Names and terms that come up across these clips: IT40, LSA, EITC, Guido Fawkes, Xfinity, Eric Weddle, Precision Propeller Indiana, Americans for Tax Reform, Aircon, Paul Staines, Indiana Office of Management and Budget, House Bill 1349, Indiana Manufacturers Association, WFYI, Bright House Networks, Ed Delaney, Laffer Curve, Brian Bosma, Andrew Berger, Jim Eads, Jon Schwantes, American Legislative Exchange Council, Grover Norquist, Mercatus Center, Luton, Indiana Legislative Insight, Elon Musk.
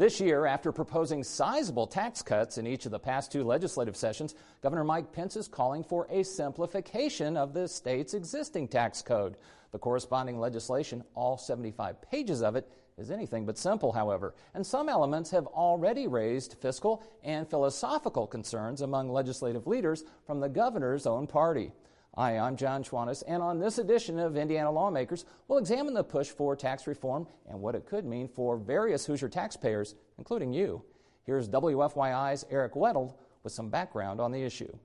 This year, after proposing sizable tax cuts in each of the past two legislative sessions, Governor Mike Pence is calling for a simplification of the state's existing tax code. The corresponding legislation, all 75 pages of it, is anything but simple, however, and some elements have already raised fiscal and philosophical concerns among legislative leaders from the governor's own party. Hi, I'm Jon Schwantes, and on this edition of Indiana Lawmakers, we'll examine the push for tax reform and what it could mean for various Hoosier taxpayers, including you. Here's WFYI's Eric Weddle with some background on the issue.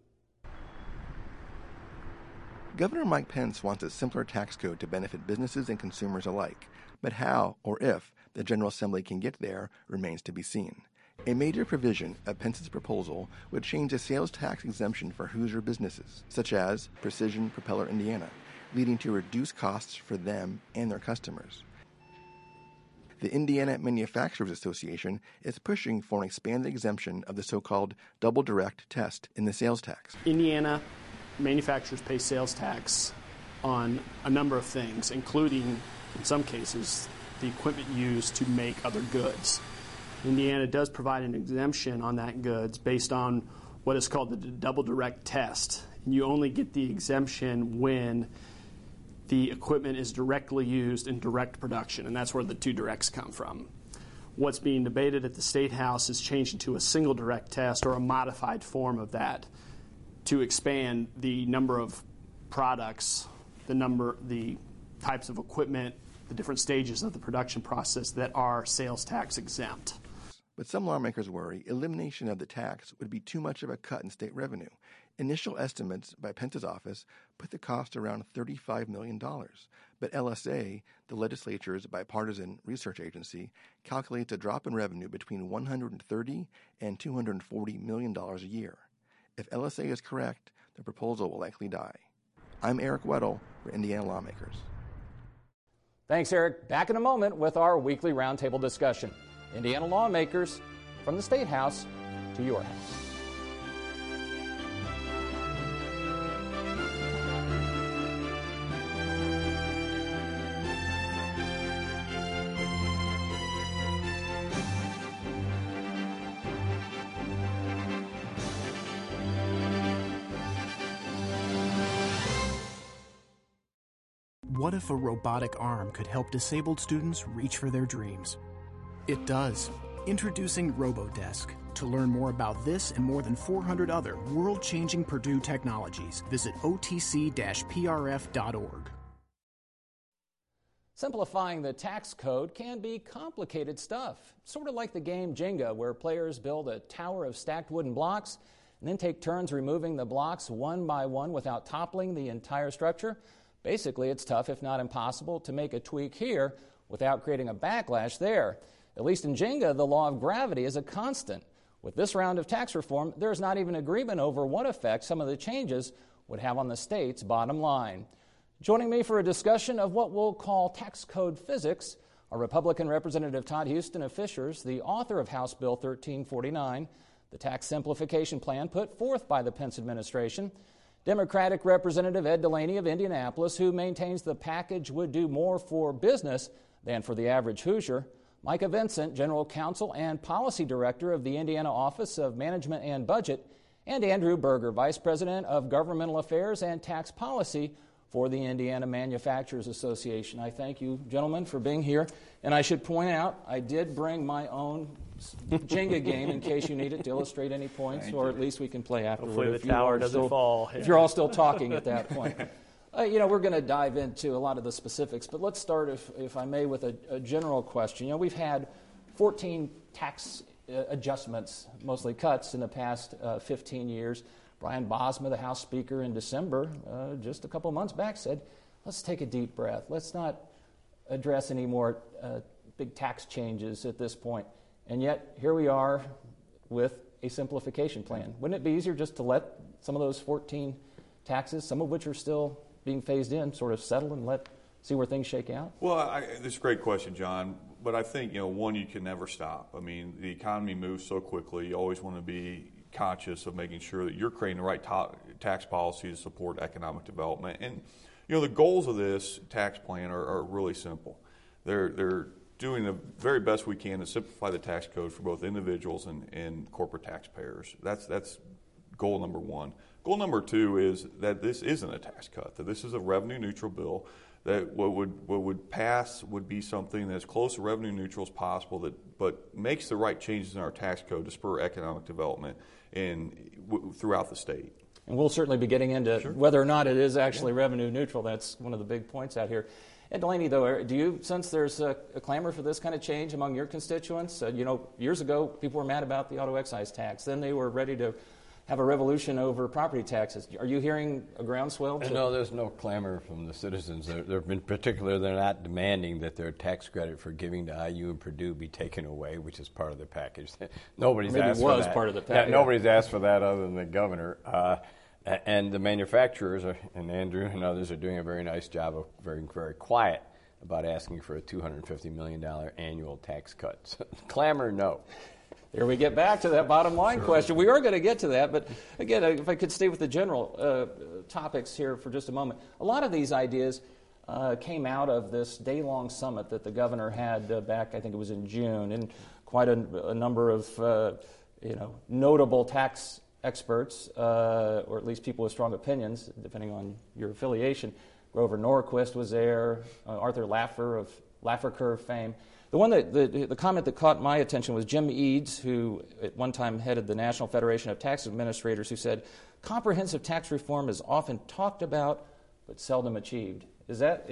Governor Mike Pence wants a simpler tax code to benefit businesses and consumers alike, but how, or if, the General Assembly can get there remains to be seen. A major provision of Pence's proposal would change a sales tax exemption for Hoosier businesses, such as Precision Propeller Indiana, leading to reduced costs for them and their customers. The Indiana Manufacturers Association is pushing for an expanded exemption of the so-called double direct test in the sales tax. Indiana manufacturers pay sales tax on a number of things, including, in some cases, the equipment used to make other goods. Indiana does provide an exemption on that goods based on what is called the double direct test. And you only get the exemption when the equipment is directly used in direct production, and that's where the two directs come from. What's being debated at the State House is changed to a single direct test or a modified form of that to expand the number of products, the types of equipment, the different stages of the production process that are sales tax exempt. But some lawmakers worry elimination of the tax would be too much of a cut in state revenue. Initial estimates by Pence's office put the cost around $35 million. But LSA, the legislature's bipartisan research agency, calculates a drop in revenue between $130 and $240 million a year. If LSA is correct, the proposal will likely die. I'm Eric Weddle for Indiana Lawmakers. Thanks, Eric. Back in a moment with our weekly roundtable discussion. Indiana Lawmakers, from the State House to your house. What if a robotic arm could help disabled students reach for their dreams? It does. Introducing RoboDesk. To learn more about this and more than 400 other world-changing Purdue technologies, visit otc-prf.org. Simplifying the tax code can be complicated stuff, sort of like the game Jenga, where players build a tower of stacked wooden blocks and then take turns removing the blocks one by one without toppling the entire structure. Basically, it's tough, if not impossible, to make a tweak here without creating a backlash there. At least in Jenga, the law of gravity is a constant. With this round of tax reform, there's not even agreement over what effect some of the changes would have on the state's bottom line. Joining me for a discussion of what we'll call tax code physics are Republican Representative Todd Huston of Fishers, the author of House Bill 1349, the tax simplification plan put forth by the Pence administration, Democratic Representative Ed Delaney of Indianapolis, who maintains the package would do more for business than for the average Hoosier, Micah Vincent, General Counsel and Policy Director of the Indiana Office of Management and Budget, and Andrew Berger, Vice President of Governmental Affairs and Tax Policy for the Indiana Manufacturers Association. I thank you, gentlemen, for being here. And I should point out, I did bring my own Jenga game in case you need it to illustrate any points, or at least we can play afterward. Hopefully the tower doesn't fall. If you're all still talking at that point. We're going to dive into a lot of the specifics, but let's start, if I may, with a general question. We've had 14 tax adjustments, mostly cuts, in the past 15 years. Brian Bosma, the House Speaker, in December, just a couple months back, said, let's take a deep breath. Let's not address any more big tax changes at this point. And yet, here we are with a simplification plan. Wouldn't it be easier just to let some of those 14 taxes, some of which are still being phased in, sort of settle and see where things shake out? Well, it's a great question, John. But I think, one, you can never stop. I mean, the economy moves so quickly. You always want to be conscious of making sure that you're creating the right tax policy to support economic development. And, the goals of this tax plan are really simple. They're doing the very best we can to simplify the tax code for both individuals and corporate taxpayers. That's goal number one. Goal number two is that this isn't a tax cut, that this is a revenue neutral bill, that what would pass would be something that's close to revenue neutral as possible, that but makes the right changes in our tax code to spur economic development throughout the state. And we'll certainly be getting into whether or not it is actually revenue neutral. That's one of the big points out here. Ed Delaney, though, do you sense there's a clamor for this kind of change among your constituents? Years ago, people were mad about the auto excise tax. Then they were ready to have a revolution over property taxes. Are you hearing a groundswell? No, there's no clamor from the citizens. In particular, they're not demanding that their tax credit for giving to IU and Purdue be taken away, which is part of the package. Nobody's asked for that other than the governor. And the manufacturers, and Andrew and others, are doing a very nice job of very, very quiet about asking for a $250 million annual tax cut. So, clamor, no. Here we get back to that bottom line question. We are going to get to that, but again, if I could stay with the general topics here for just a moment. A lot of these ideas came out of this day-long summit that the governor had back, I think it was in June, and quite a number of notable tax experts, or at least people with strong opinions, depending on your affiliation. Grover Norquist was there, Arthur Laffer of Laffer Curve fame. The one that the comment that caught my attention was Jim Eads, who at one time headed the National Federation of Tax Administrators, who said, "Comprehensive tax reform is often talked about, but seldom achieved." Is that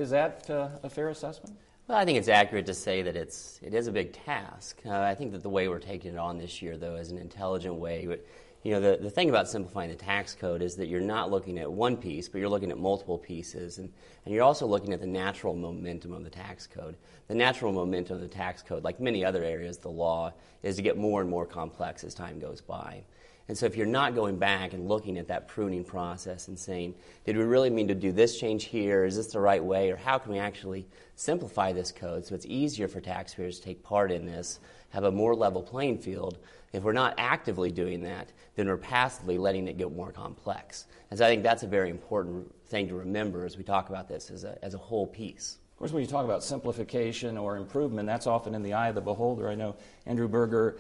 a fair assessment? Well, I think it's accurate to say that it is a big task. I think that the way we're taking it on this year, though, is an intelligent way. The thing about simplifying the tax code is that you're not looking at one piece, but you're looking at multiple pieces, and you're also looking at the natural momentum of the tax code. The natural momentum of the tax code, like many other areas of the law, is to get more and more complex as time goes by. And so if you're not going back and looking at that pruning process and saying, did we really mean to do this change here? Is this the right way? Or how can we actually simplify this code so it's easier for taxpayers to take part in this, have a more level playing field? If we're not actively doing that, then we're passively letting it get more complex. And so I think that's a very important thing to remember as we talk about this as a whole piece. Of course, when you talk about simplification or improvement, that's often in the eye of the beholder. I know, Andrew Berger,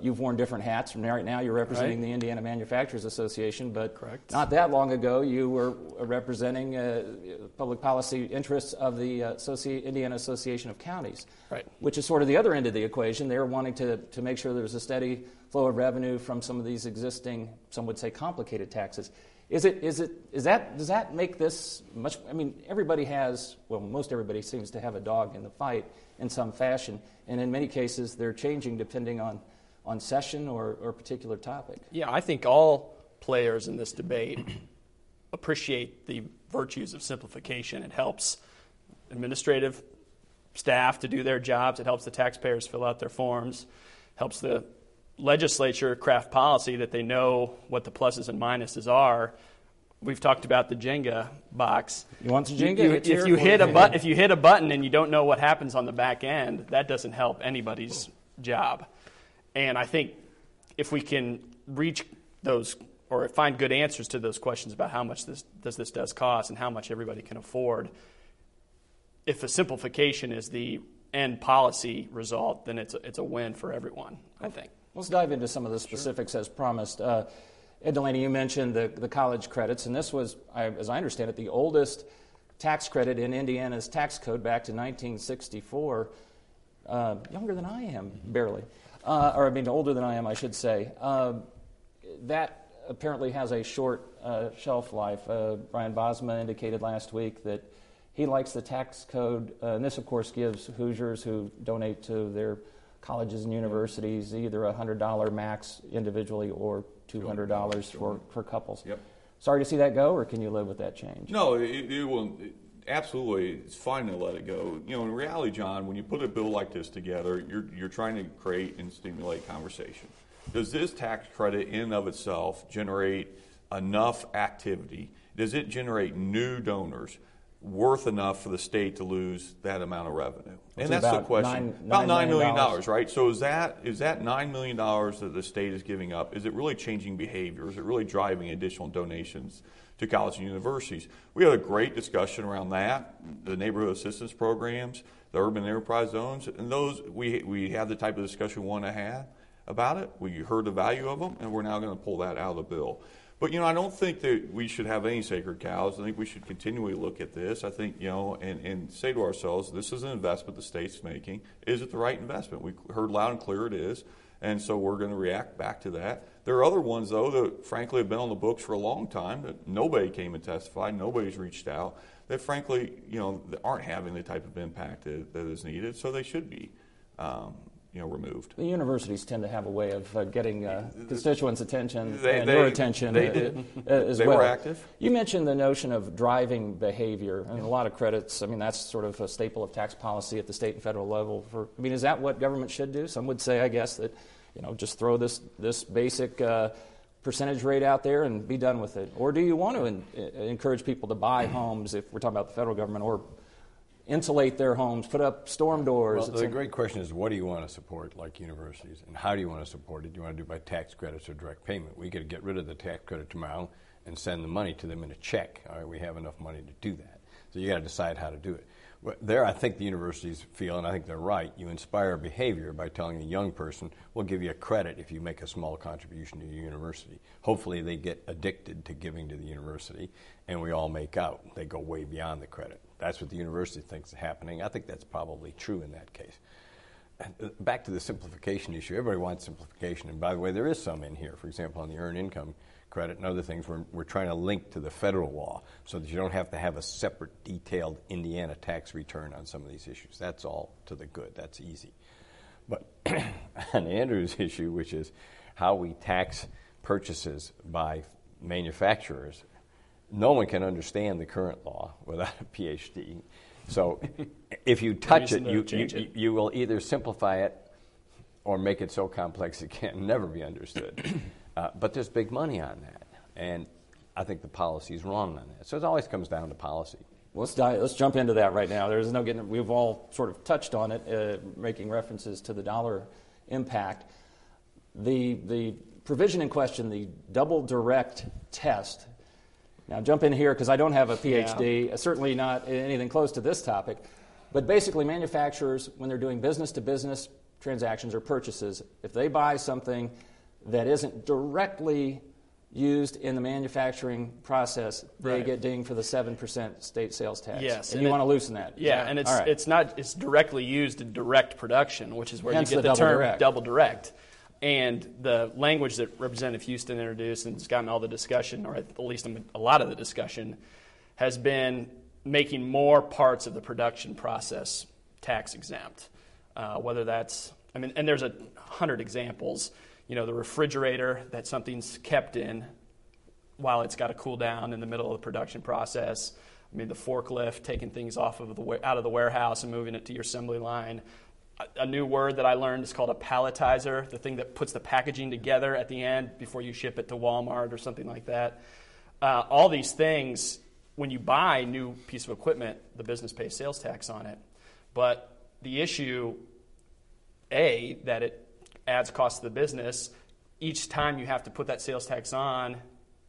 you've worn different hats. From right now, you're representing the Indiana Manufacturers Association, but not that long ago, you were representing public policy interests of the Indiana Association of Counties, which is sort of the other end of the equation. They're wanting to make sure there's a steady flow of revenue from some of these existing, some would say, complicated taxes. Does that make this much? I mean, most everybody seems to have a dog in the fight in some fashion, and in many cases they're changing depending on session or particular topic. Yeah, I think all players in this debate appreciate the virtues of simplification. It helps administrative staff to do their jobs. It helps the taxpayers fill out their forms. Helps the legislature craft policy that they know what the pluses and minuses are. We've talked about the Jenga box. You want the Jenga? If you hit a button and you don't know what happens on the back end, that doesn't help anybody's job. And I think if we can reach those or find good answers to those questions about how much this does cost and how much everybody can afford, if a simplification is the end policy result, then it's a win for everyone, I think. Let's dive into some of the specifics as promised. Ed Delaney, you mentioned the college credits, and this was, as I understand it, the oldest tax credit in Indiana's tax code back to 1964. Younger than I am, barely. Older than I am, I should say. That apparently has a short shelf life. Brian Bosma indicated last week that he likes the tax code, and this, of course, gives Hoosiers who donate to their colleges and universities either a $100 max individually or $200 for couples. Yep. Sorry to see that go, or can you live with that change? No, it will absolutely. It's fine to let it go. In reality, John, when you put a bill like this together, you're trying to create and stimulate conversation. Does this tax credit in and of itself generate enough activity? Does it generate new donors worth enough for the state to lose that amount of revenue? And that's the question. About $9 million, right? So is that $9 million that the state is giving up, is it really changing behavior? Is it really driving additional donations to colleges and universities? We had a great discussion around that, the neighborhood assistance programs, the urban enterprise zones, and those we had the type of discussion we want to have about it. We heard the value of them, and we're now going to pull that out of the bill. But, you know, I don't think that we should have any sacred cows. I think we should continually look at this, I think, you know, and say to ourselves, this is an investment the state's making. Is it the right investment? We heard loud and clear it is, and so we're going to react back to that. There are other ones, though, that frankly have been on the books for a long time that nobody came and testified, nobody's reached out, that frankly, you know, aren't having the type of impact that is needed, so they should be removed. The universities tend to have a way of getting constituents' attention and your attention as well. They were active. You mentioned the notion of driving behavior. I mean, a lot of credits. I mean, that's sort of a staple of tax policy at the state and federal level. Is that what government should do? Some would say, I guess, that just throw this basic percentage rate out there and be done with it. Or do you want to encourage people to buy homes, if we're talking about the federal government, or insulate their homes, put up storm doors? Well, the great question is, what do you want to support, like universities, and how do you want to support it? Do you want to do it by tax credits or direct payment? We could get rid of the tax credit tomorrow and send the money to them in a check. All right, we have enough money to do that. So you got to decide how to do it. But there, I think the universities feel, and I think they're right, you inspire behavior by telling a young person, we'll give you a credit if you make a small contribution to your university. Hopefully they get addicted to giving to the university, and we all make out. They go way beyond the credit. That's what the university thinks is happening. I think that's probably true in that case. Back to the simplification issue. Everybody wants simplification, and by the way, there is some in here. For example, on the earned income credit and other things, we're trying to link to the federal law so that you don't have to have a separate, detailed Indiana tax return on some of these issues. That's all to the good. That's easy. But on Andrew's issue, which is how we tax purchases by manufacturers, no one can understand the current law without a PhD. So if you touch it, you will either simplify it or make it so complex it can never be understood. But there's big money on that, and I think the policy is wrong on that. So it always comes down to policy. Well, let's jump into that right now. There's no getting. We've all sort of touched on it, making references to the dollar impact. The provision in question, the double direct test. Now jump in here because I don't have a PhD, certainly not anything close to this topic. But basically, manufacturers, when they're doing business-to-business transactions or purchases, if they buy something that isn't directly used in the manufacturing process, they get dinged for the 7% state sales tax. Yes, and you want to loosen that. Yeah, and it's directly used in direct production, which is where hence you get the term double direct. And the language that Representative Huston introduced and has gotten all the discussion, or at least a lot of the discussion, has been making more parts of the production process tax exempt. Whether that's, I mean, and there's 100 examples. You know, the refrigerator that something's kept in while it's got to cool down in the middle of the production process. I mean, the forklift, taking things off of out of the warehouse and moving it to your assembly line. A new word that I learned is called a palletizer, the thing that puts the packaging together at the end before you ship it to Walmart or something like that. All these things, when you buy a new piece of equipment, the business pays sales tax on it. But the issue, A, that it adds cost to the business. Each time you have to put that sales tax on,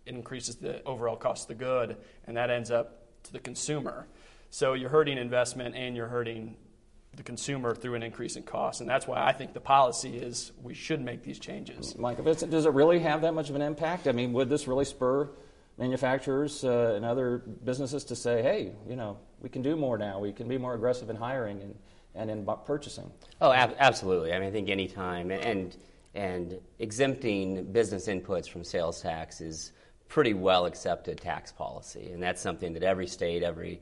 it increases the overall cost of the good, and that ends up to the consumer. So you're hurting investment and you're hurting the consumer through an increase in cost, and that's why I think the policy is we should make these changes. Micah Vincent, does it really have that much of an impact? I mean, would this really spur manufacturers and other businesses to say, hey, we can do more now, we can be more aggressive in hiring and in purchasing? Oh, absolutely. I mean, I think any time, and exempting business inputs from sales tax is pretty well accepted tax policy, and that's something that every state, every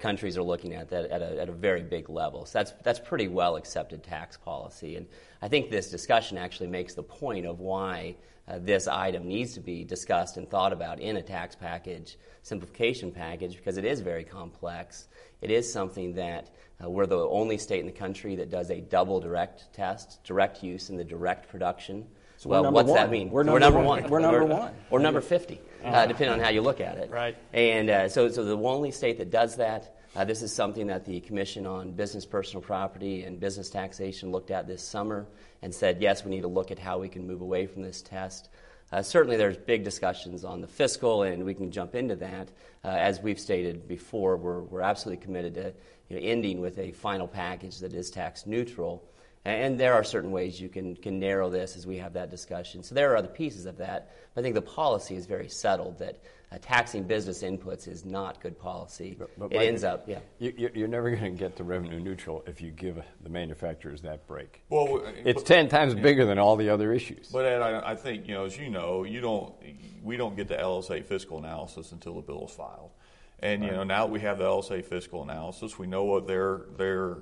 countries are looking at that at a very big level. So that's pretty well accepted tax policy, and I think this discussion actually makes the point of why this item needs to be discussed and thought about in a tax package, simplification package, because it is very complex. It is something that we're the only state in the country that does a double direct test, direct use in the direct production. So well, what's that mean? We're number one. We're number one. Or number 50, depending on how you look at it. Right. And so the only state that does that, this is something that the Commission on Business, Personal Property, and Business Taxation looked at this summer and said, yes, we need to look at how we can move away from this test. Certainly there's big discussions on the fiscal, and we can jump into that. As we've stated before, we're absolutely committed to ending with a final package that is tax neutral. And there are certain ways you can narrow this as we have that discussion. So there are other pieces of that. But I think the policy is very settled that taxing business inputs is not good policy. But it ends up, You're never going to get to revenue neutral if you give the manufacturers that break. Well, it's 10 times bigger than all the other issues. But Ed, I think as you know, we don't get the LSA fiscal analysis until the bill is filed. And now we have the LSA fiscal analysis. We know what their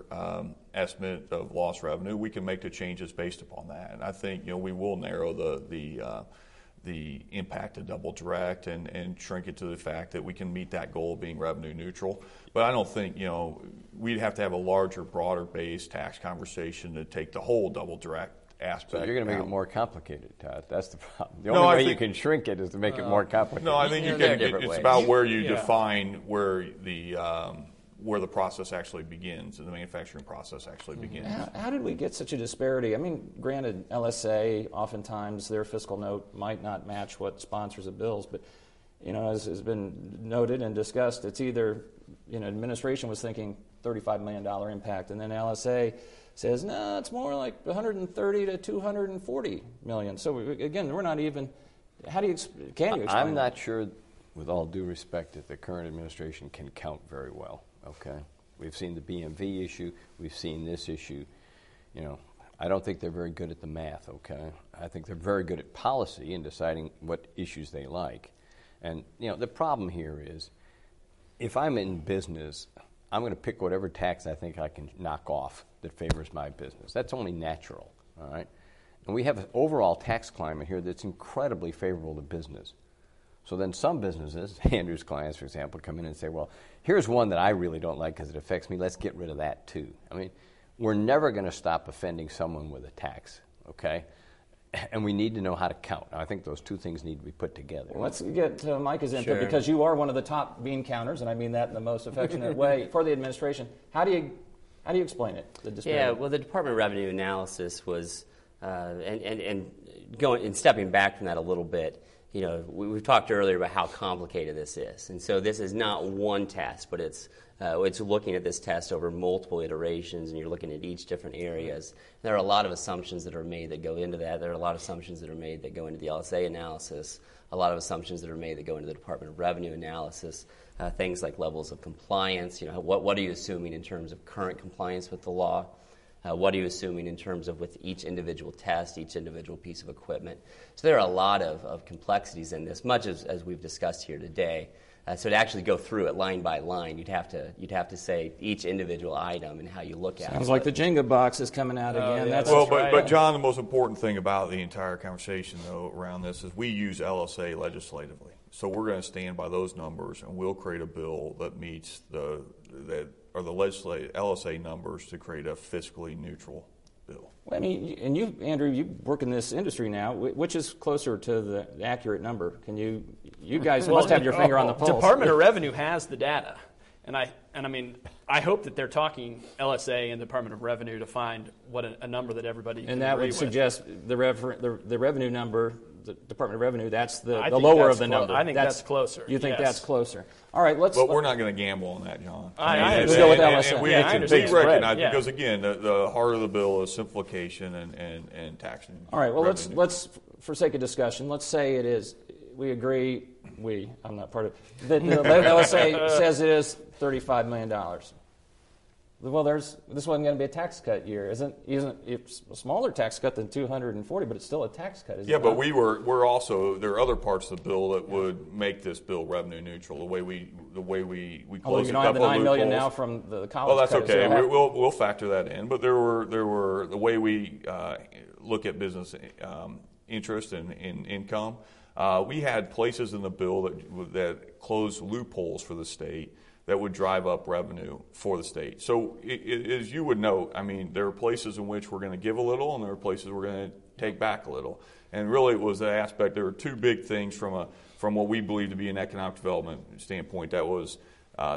estimate of lost revenue. We can make the changes based upon that. And I think we will narrow the impact of double direct and shrink it to the fact that we can meet that goal of being revenue neutral. But I don't think we'd have to have a larger, broader based tax conversation to take the whole double direct aspect. So you're going to make it more complicated, Todd. That's the problem. The only way you can shrink it is to make it more complicated. No, I think you can. It's about where you define where the process actually begins and the manufacturing process actually begins. How did we get such a disparity? I mean, granted, LSA oftentimes their fiscal note might not match what sponsors of bills, but as has been noted and discussed, it's either administration was thinking $35 million impact, and then LSA says, no, it's more like 130 to 240 million. So, again, we're not even, can you explain I'm not sure, with all due respect, that the current administration can count very well, okay? We've seen the BMV issue. We've seen this issue. I don't think they're very good at the math, okay? I think they're very good at policy and deciding what issues they like. And, the problem here is if I'm in business, I'm going to pick whatever tax I think I can knock off that favors my business. That's only natural, all right? And we have an overall tax climate here that's incredibly favorable to business. So then some businesses, Andrew's clients, for example, come in and say, well, here's one that I really don't like because it affects me. Let's get rid of that, too. I mean, we're never going to stop offending someone with a tax, okay? And we need to know how to count. I think those two things need to be put together. Well, let's get Micah's input because you are one of the top bean counters, and I mean that in the most affectionate way for the administration. How do you explain it? The Department of Revenue analysis was stepping back from that a little bit. We've talked earlier about how complicated this is, and so this is not one test, but it's looking at this test over multiple iterations, and you're looking at each different areas. There are a lot of assumptions that are made that go into that. There are a lot of assumptions that are made that go into the LSA analysis, a lot of assumptions that are made that go into the Department of Revenue analysis, things like levels of compliance. What are you assuming in terms of current compliance with the law? What are you assuming in terms of with each individual test, each individual piece of equipment? So there are a lot of complexities in this, much as we've discussed here today. So to actually go through it line by line, you'd have to say each individual item and how you look at it. Sounds like the Jenga box is coming out again. Yeah. But John, the most important thing about the entire conversation though around this is we use LSA legislatively. So we're going to stand by those numbers, and we'll create a bill that meets the LSA numbers to create a fiscally neutral bill. Well, and you, Andrew, you work in this industry now. Which is closer to the accurate number? You guys must have your finger on the pulse. Department of Revenue has the data, and I hope that they're talking LSA and Department of Revenue to find what a number that everybody can agree with. And that would suggest the revenue number. The Department of Revenue, that's the lower of the number. I think that's closer. You think that's closer. All right, let's... But we're not going to gamble on that, John. Let's go with LSA. We recognize, because again, the heart of the bill is simplification and tax. All right, well, let's, for sake of discussion, let's say it is, we agree, I'm not part of it, that the LSA says it is $35 million. Well, this wasn't going to be a tax cut year, isn't it's a smaller tax cut than 240, but it's still a tax cut. Isn't it? But we're also there are other parts of the bill that would make this bill revenue neutral. The way we close a couple of loopholes. You don't have the $9 million now from the college. Well, that's cut. Okay. We'll factor that in. But there were the way we look at business interest and in income. We had places in the bill that closed loopholes for the state that would drive up revenue for the state. So as you would note, there are places in which we're going to give a little, and there are places we're going to take back a little. And really it was the aspect, there were two big things from what we believe to be an economic development standpoint. That was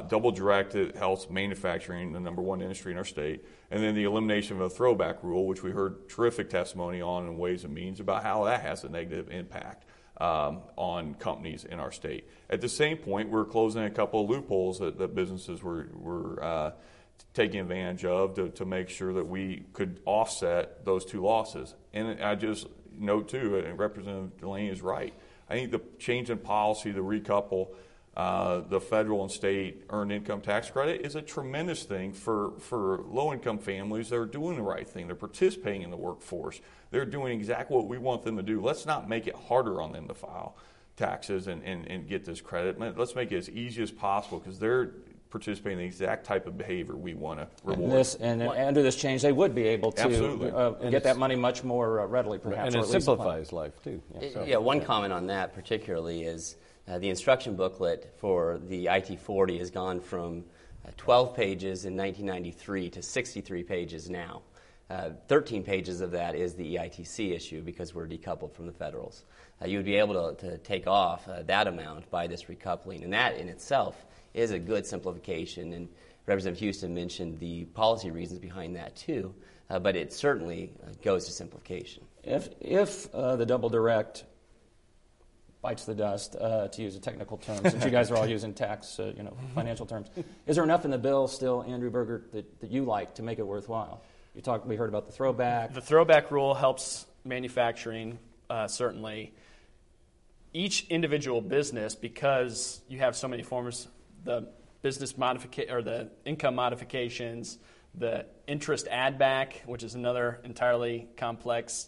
double direct that helps manufacturing, the number one industry in our state, and then the elimination of a throwback rule, which we heard terrific testimony on in Ways and Means about how that has a negative impact on companies in our state. At the same point, we were closing a couple of loopholes that businesses were taking advantage of to make sure that we could offset those two losses. And I just note, too, and Representative Delaney is right. I think the change in policy to recouple the federal and state earned income tax credit is a tremendous thing for low-income families that are doing the right thing. They're participating in the workforce. They're doing exactly what we want them to do. Let's not make it harder on them to file taxes and get this credit. Let's make it as easy as possible because they're participating in the exact type of behavior we want to reward. And under this change, they would be able to get that money much more readily, perhaps. And it simplifies life, too. One comment on that particularly is the instruction booklet for the IT40 has gone from 12 pages in 1993 to 63 pages now. 13 pages of that is the EITC issue because we're decoupled from the federals. You would be able to take off that amount by this recoupling, and that in itself is a good simplification. And Representative Huston mentioned the policy reasons behind that too, but it certainly goes to simplification. If the double direct bites the dust, to use a technical term, since you guys are all using tax, financial terms, is there enough in the bill still, Andrew Berger, that you like to make it worthwhile? We heard about the throwback. The throwback rule helps manufacturing, certainly. Each individual business, because you have so many forms, the business modification or the income modifications, the interest add back, which is another entirely complex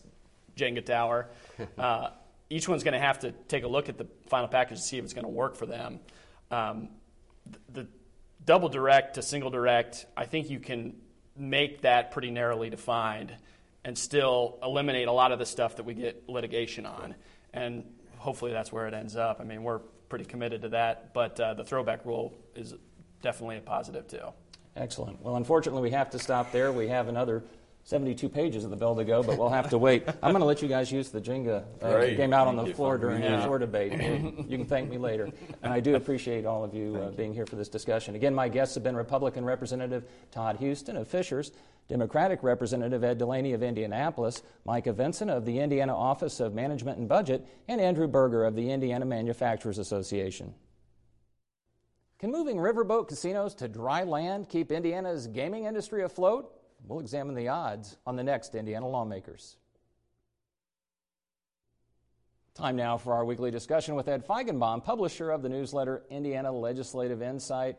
Jenga tower. Each one's going to have to take a look at the final package to see if it's going to work for them. The double direct to single direct, I think you can make that pretty narrowly defined and still eliminate a lot of the stuff that we get litigation on. And hopefully that's where it ends up. I mean, we're pretty committed to that, but the throwback rule is definitely a positive too. Excellent. Well, unfortunately, we have to stop there. We have another 72 pages of the bill to go, but we'll have to wait. I'm going to let you guys use the Jenga game out on the floor during the floor debate. You can thank me later. And I do appreciate all of you being here for this discussion. Again, my guests have been Republican Representative Todd Huston of Fishers, Democratic Representative Ed Delaney of Indianapolis, Micah Vincent of the Indiana Office of Management and Budget, and Andrew Berger of the Indiana Manufacturers Association. Can moving riverboat casinos to dry land keep Indiana's gaming industry afloat? We'll examine the odds on the next Indiana Lawmakers. Time now for our weekly discussion with Ed Feigenbaum, publisher of the newsletter Indiana Legislative Insight.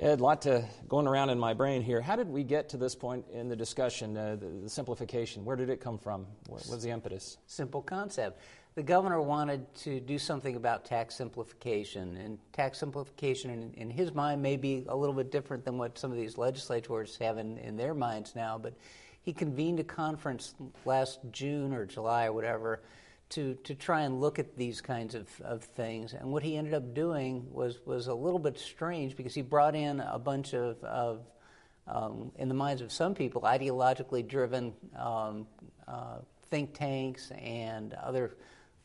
Ed, a lot going around in my brain here. How did we get to this point in the discussion, the simplification? Where did it come from? What was the impetus? Simple concept. The governor wanted to do something about tax simplification, and tax simplification in his mind may be a little bit different than what some of these legislators have in their minds now, but he convened a conference last June or July or whatever to try and look at these kinds of things, and what he ended up doing was a little bit strange because he brought in a bunch of in the minds of some people, ideologically driven think tanks and other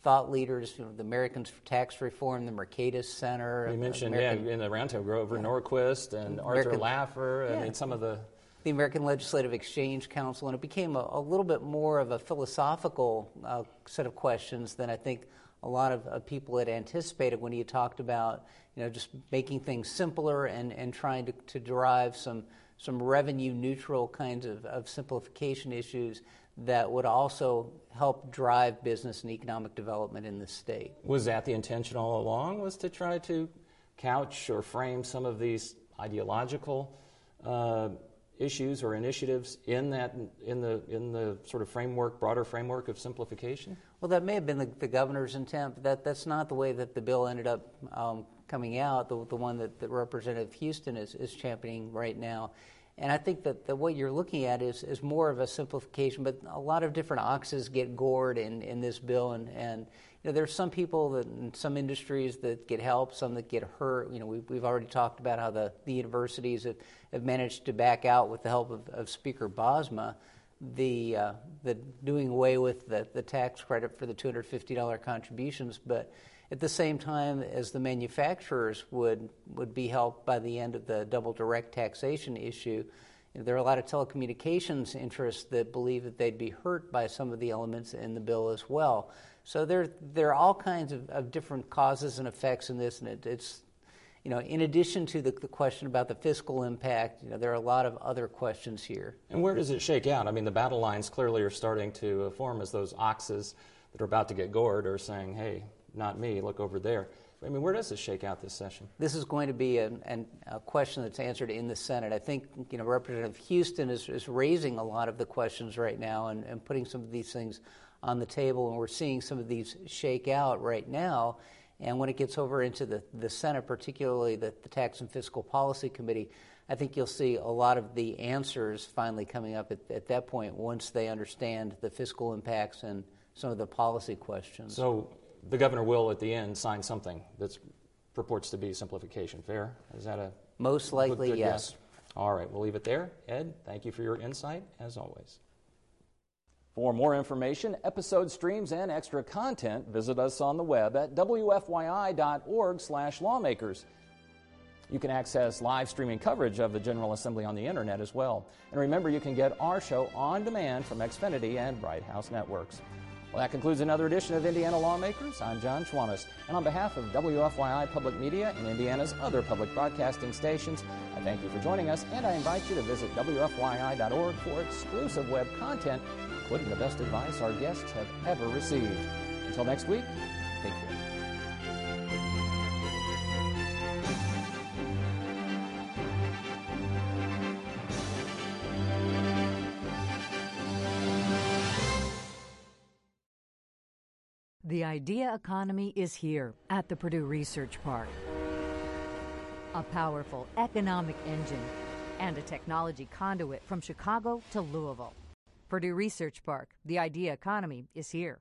thought leaders, the Americans for Tax Reform, the Mercatus Center. We mentioned in the roundtable Grover Norquist and Arthur Laffer and some of the American Legislative Exchange Council, and it became a little bit more of a philosophical set of questions than I think a lot of people had anticipated when he talked about just making things simpler and trying to derive some revenue neutral kinds of simplification issues that would also help drive business and economic development in the state. Was that the intention all along, was to try to couch or frame some of these ideological issues or initiatives in the sort of framework, broader framework of simplification? Well, that may have been the governor's intent, but that's not the way that the bill ended up coming out, the one that Representative Huston is championing right now. And I think that what you're looking at is more of a simplification, but a lot of different oxes get gored in this bill. And there's some people that in some industries that get help, some that get hurt. We've already talked about how the universities have managed to back out with the help of Speaker Bosma, the doing away with the tax credit for the $250 contributions. But at the same time as the manufacturers would be helped by the end of the double direct taxation issue, There are a lot of telecommunications interests that believe that they'd be hurt by some of the elements in the bill as well. So there are all kinds of different causes and effects in this, and it's, you know, in addition to the question about the fiscal impact, you know, there are a lot of other questions here. And where does it shake out? I mean, the battle lines clearly are starting to form as those oxes that are about to get gored are saying, hey, not me, look over there. I mean, where does this shake out this session? This is going to be a question that's answered in the Senate. I think, you know, Representative Houston is raising a lot of the questions right now and putting some of these things on the table, and we're seeing some of these shake out right now. And when it gets over into the Senate, particularly the Tax and Fiscal Policy Committee, I think you'll see a lot of the answers finally coming up at that point once they understand the fiscal impacts and some of the policy questions. So the governor will, at the end, sign something that purports to be simplification. Fair? Is that a most likely good yes? All right, we'll leave it there. Ed, thank you for your insight, as always. For more information, episode streams, and extra content, visit us on the web at wfyi.org/lawmakers. You can access live streaming coverage of the General Assembly on the Internet as well. And remember, you can get our show on demand from Xfinity and Bright House Networks. Well, that concludes another edition of Indiana Lawmakers. I'm Jon Schwantes, and on behalf of WFYI Public Media and Indiana's other public broadcasting stations, I thank you for joining us, and I invite you to visit WFYI.org for exclusive web content, including the best advice our guests have ever received. Until next week, take care. The idea economy is here at the Purdue Research Park. A powerful economic engine and a technology conduit from Chicago to Louisville. Purdue Research Park, the idea economy is here.